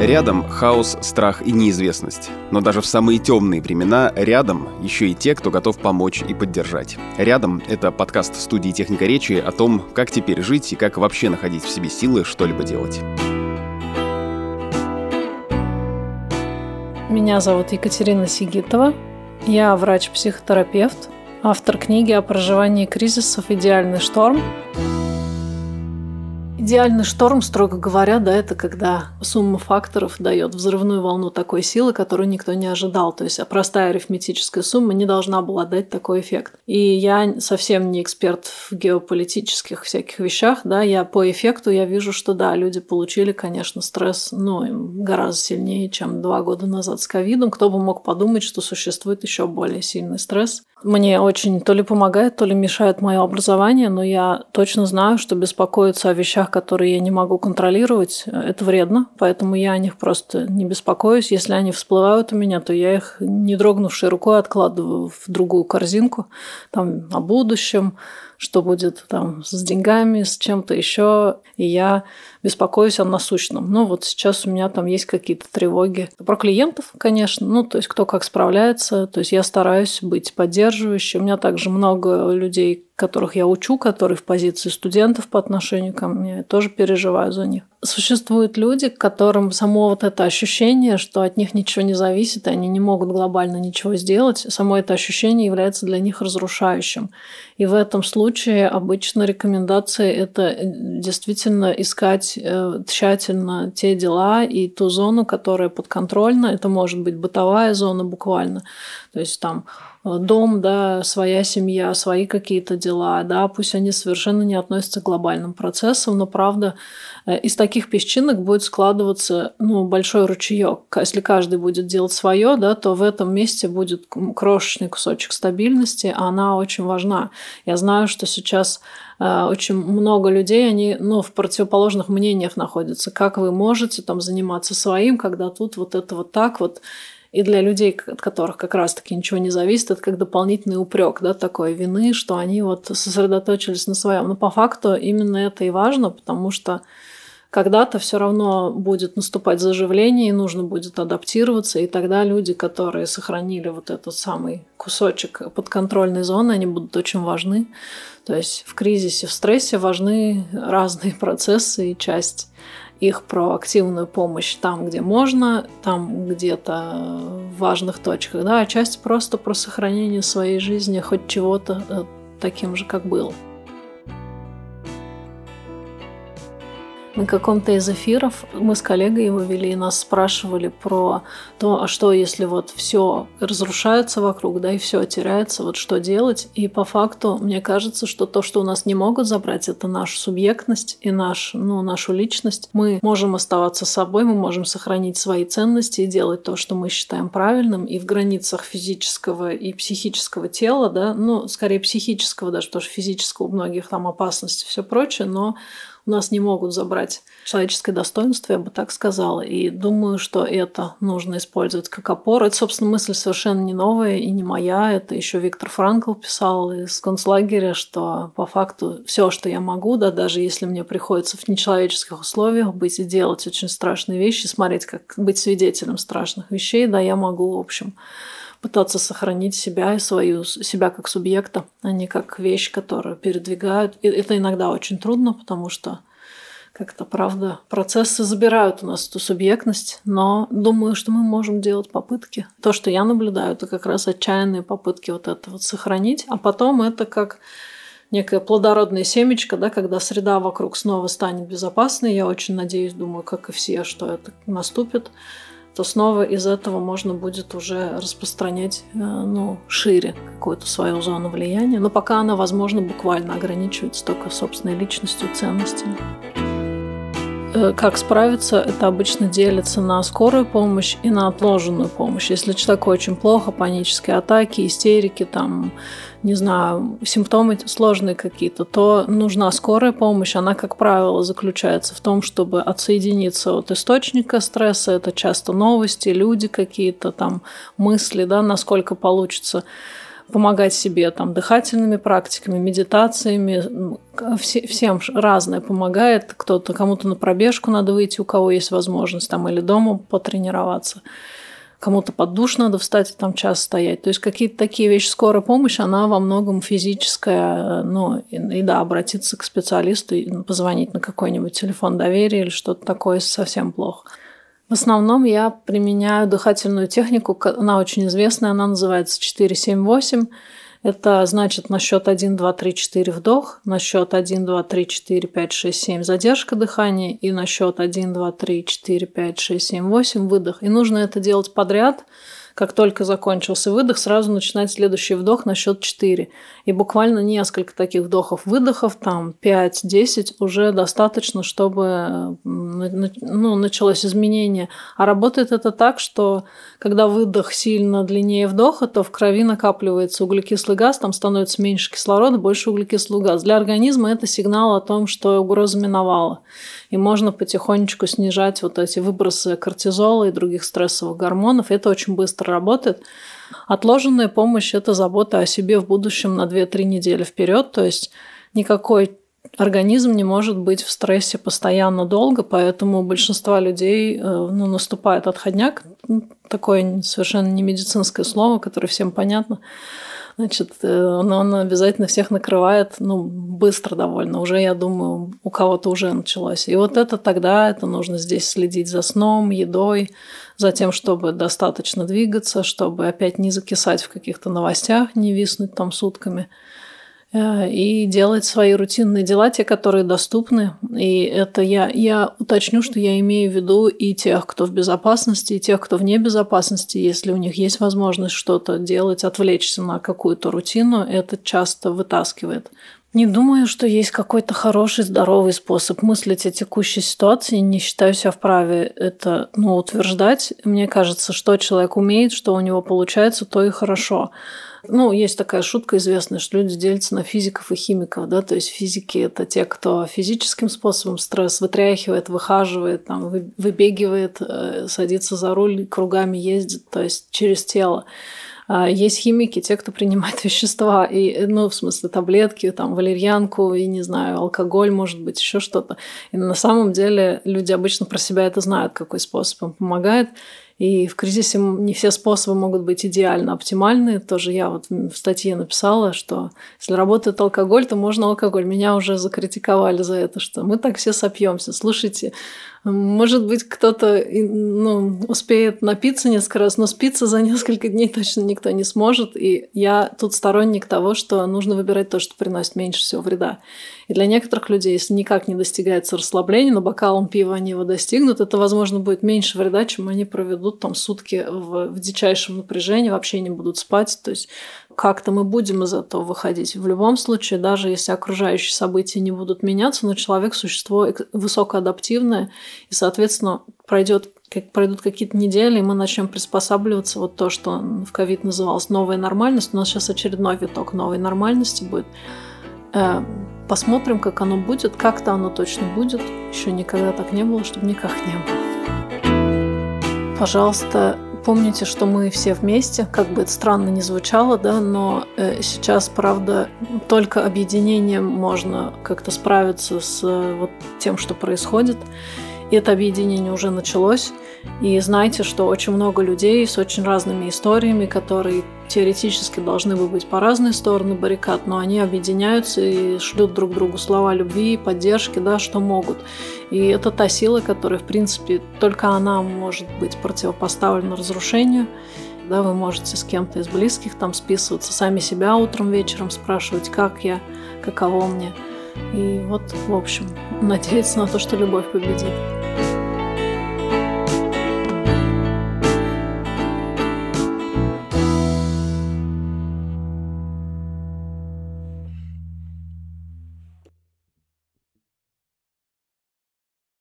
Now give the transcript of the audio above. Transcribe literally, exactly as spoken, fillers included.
Рядом хаос, страх и неизвестность. Но даже в самые темные времена рядом еще и те, кто готов помочь и поддержать. Рядом — это подкаст студии «Техника речи» о том, как теперь жить и как вообще находить в себе силы что-либо делать. Меня зовут Екатерина Сигитова. Я врач-психотерапевт, автор книги о проживании кризисов «Идеальный шторм». Идеальный шторм, строго говоря, да, это когда сумма факторов дает взрывную волну такой силы, которую никто не ожидал. То есть простая арифметическая сумма не должна была дать такой эффект. И я совсем не эксперт в геополитических всяких вещах, да, я по эффекту я вижу, что да, люди получили, конечно, стресс, но им гораздо сильнее, чем два года назад с ковидом. Кто бы мог подумать, что существует еще более сильный стресс. Мне очень то ли помогает, то ли мешает мое образование, но я точно знаю, что беспокоиться о вещах, которые я не могу контролировать, это вредно, поэтому я о них просто не беспокоюсь. Если они всплывают у меня, то я их, не дрогнувшей рукой, откладываю в другую корзинку, там, о будущем, что будет там с деньгами, с чем-то еще, и я беспокоюсь о насущном. Ну, вот сейчас у меня там есть какие-то тревоги про клиентов, конечно, ну, то есть кто как справляется, то есть я стараюсь быть поддерживающей. У меня также много людей, которых я учу, которые в позиции студентов по отношению ко мне, я тоже переживаю за них. Существуют люди, которым само вот это ощущение, что от них ничего не зависит, и они не могут глобально ничего сделать, само это ощущение является для них разрушающим. И в этом случае обычно рекомендации – это действительно искать тщательно те дела и ту зону, которая подконтрольна. Это может быть бытовая зона буквально, то есть там дом, да, своя семья, свои какие-то дела, да, пусть они совершенно не относятся к глобальным процессам, но правда из таких песчинок будет складываться, ну, большой ручеёк. Если каждый будет делать свое, да, то в этом месте будет крошечный кусочек стабильности, а она очень важна. Я знаю, что сейчас очень много людей, они, ну, в противоположных мнениях находятся. Как вы можете там заниматься своим, когда тут вот это вот так вот. И для людей, от которых как раз-таки ничего не зависит, это как дополнительный упрек, да, такой вины, что они вот сосредоточились на своем. Но по факту именно это и важно, потому что когда-то все равно будет наступать заживление, и нужно будет адаптироваться, и тогда люди, которые сохранили вот этот самый кусочек подконтрольной зоны, они будут очень важны. То есть в кризисе, в стрессе важны разные процессы и часть их про активную помощь там, где можно, там где-то в важных точках, да, а часть просто про сохранение своей жизни хоть чего-то таким же, как было. На каком-то из эфиров мы с коллегой его вели, и нас спрашивали про то, а что, если вот все разрушается вокруг, да, и все теряется, вот что делать. И по факту, мне кажется, что то, что у нас не могут забрать, это наша субъектность и наш, ну, нашу личность. Мы можем оставаться собой, мы можем сохранить свои ценности и делать то, что мы считаем правильным, и в границах физического и психического тела, да, ну, скорее психического даже, потому что физического у многих там опасности и все прочее, но у нас не могут забрать человеческое достоинство, я бы так сказала. И думаю, что это нужно использовать как опору. Это, собственно, мысль совершенно не новая и не моя. Это еще Виктор Франкл писал из концлагеря, что по факту все, что я могу, да, даже если мне приходится в нечеловеческих условиях быть и делать очень страшные вещи, смотреть, как быть свидетелем страшных вещей, да, я могу, в общем, пытаться сохранить себя и свою, себя как субъекта, а не как вещь, которую передвигают. И это иногда очень трудно, потому что как-то, правда, процессы забирают у нас эту субъектность, но думаю, что мы можем делать попытки. То, что я наблюдаю, это как раз отчаянные попытки вот это вот сохранить, а потом это как некое плодородное семечко, да, когда среда вокруг снова станет безопасной. Я очень надеюсь, думаю, как и все, что это наступит, то снова из этого можно будет уже распространять, ну, шире какую-то свою зону влияния. Но пока она, возможно, буквально ограничивается только собственной личностью, ценностями. Как справиться? Это обычно делится на скорую помощь и на отложенную помощь. Если человеку очень плохо, панические атаки, истерики, там, не знаю, симптомы сложные какие-то, то нужна скорая помощь. Она, как правило, заключается в том, чтобы отсоединиться от источника стресса. Это часто новости, люди какие-то, там, мысли, да, насколько получится помогать себе там, дыхательными практиками, медитациями, все, всем разное помогает. Кто-то, кому-то на пробежку надо выйти, у кого есть возможность, там, или дома потренироваться. Кому-то под душ надо встать и там час стоять. То есть какие-то такие вещи. Скорая помощь, она во многом физическая. Ну, и, и да, обратиться к специалисту, и позвонить на какой-нибудь телефон доверия или что-то такое совсем плохо. В основном я применяю дыхательную технику. Она очень известная, она называется четыре семь восемь. Это значит на счет один, два, три, четыре вдох, на счет один, два, три, четыре, пять, шесть, семь задержка дыхания и на счет один, два, три, четыре, пять, шесть, семь, восемь выдох. И нужно это делать подряд. Как только закончился выдох, сразу начинать следующий вдох на счет четыре. И буквально несколько таких вдохов-выдохов, там пять-десять уже достаточно, чтобы ну, началось изменение. А работает это так, что когда выдох сильно длиннее вдоха, то в крови накапливается углекислый газ, там становится меньше кислорода, больше углекислого газа. Для организма это сигнал о том, что угроза миновала. И можно потихонечку снижать вот эти выбросы кортизола и других стрессовых гормонов. Это очень быстро работает. Отложенная помощь – это забота о себе в будущем на две-три недели вперед. То есть никакой организм не может быть в стрессе постоянно долго, поэтому у большинства людей ну, наступает отходняк. Такое совершенно не медицинское слово, которое всем понятно. Значит, он, он обязательно всех накрывает, ну, быстро довольно. Уже, я думаю, у кого-то уже началось. И вот это тогда, это нужно здесь следить за сном, едой, за тем, чтобы достаточно двигаться, чтобы опять не закисать в каких-то новостях, не виснуть там сутками. И делать свои рутинные дела, те, которые доступны. И это я, я уточню, что я имею в виду и тех, кто в безопасности, и тех, кто вне безопасности. Если у них есть возможность что-то делать, отвлечься на какую-то рутину, это часто вытаскивает. Не думаю, что есть какой-то хороший, здоровый способ мыслить о текущей ситуации. Не считаю себя вправе это, ну, утверждать. Мне кажется, что человек умеет, что у него получается, то и хорошо. Ну, есть такая шутка известная, что люди делятся на физиков и химиков, да, то есть физики – это те, кто физическим способом стресс вытряхивает, выхаживает, там, выбегивает, садится за руль, кругами ездит, то есть через тело. Есть химики, те, кто принимает вещества, и, ну, в смысле, таблетки, там, валерьянку, и, не знаю, алкоголь, может быть, еще что-то. И на самом деле люди обычно про себя это знают, какой способ им помогает. И в кризисе не все способы могут быть идеально оптимальны. Тоже я вот в статье написала, что если работает алкоголь, то можно алкоголь. Меня уже закритиковали за это, что мы так все сопьемся. Слушайте, может быть, кто-то ну, успеет напиться несколько раз, но спиться за несколько дней точно никто не сможет. И я тут сторонник того, что нужно выбирать то, что приносит меньше всего вреда. И для некоторых людей, если никак не достигается расслабление, но бокалом пива они его достигнут, это, возможно, будет меньше вреда, чем они проведут там сутки в, в дичайшем напряжении, вообще не будут спать. То есть как-то мы будем из этого выходить. В любом случае, даже если окружающие события не будут меняться, но человек – существо высокоадаптивное, и, соответственно, пройдет, как, пройдут какие-то недели, и мы начнем приспосабливаться. Вот то, что в ковид называлось «новая нормальность», у нас сейчас очередной виток новой нормальности будет. Посмотрим, как оно будет. Как-то оно точно будет. Еще никогда так не было, чтобы никак не было. Пожалуйста, помните, что мы все вместе, как бы это странно ни звучало, да, но сейчас, правда, только объединением можно как-то справиться с вот тем, что происходит. И это объединение уже началось. И знайте, что очень много людей с очень разными историями, которые теоретически должны бы быть по разные стороны баррикад, но они объединяются и шлют друг другу слова любви, поддержки, да, что могут. И это та сила, которая, в принципе, только она может быть противопоставлена разрушению. Да, вы можете с кем-то из близких там списываться, сами себя утром, вечером спрашивать, как я, каково мне. И вот, в общем, надеяться на то, что любовь победит.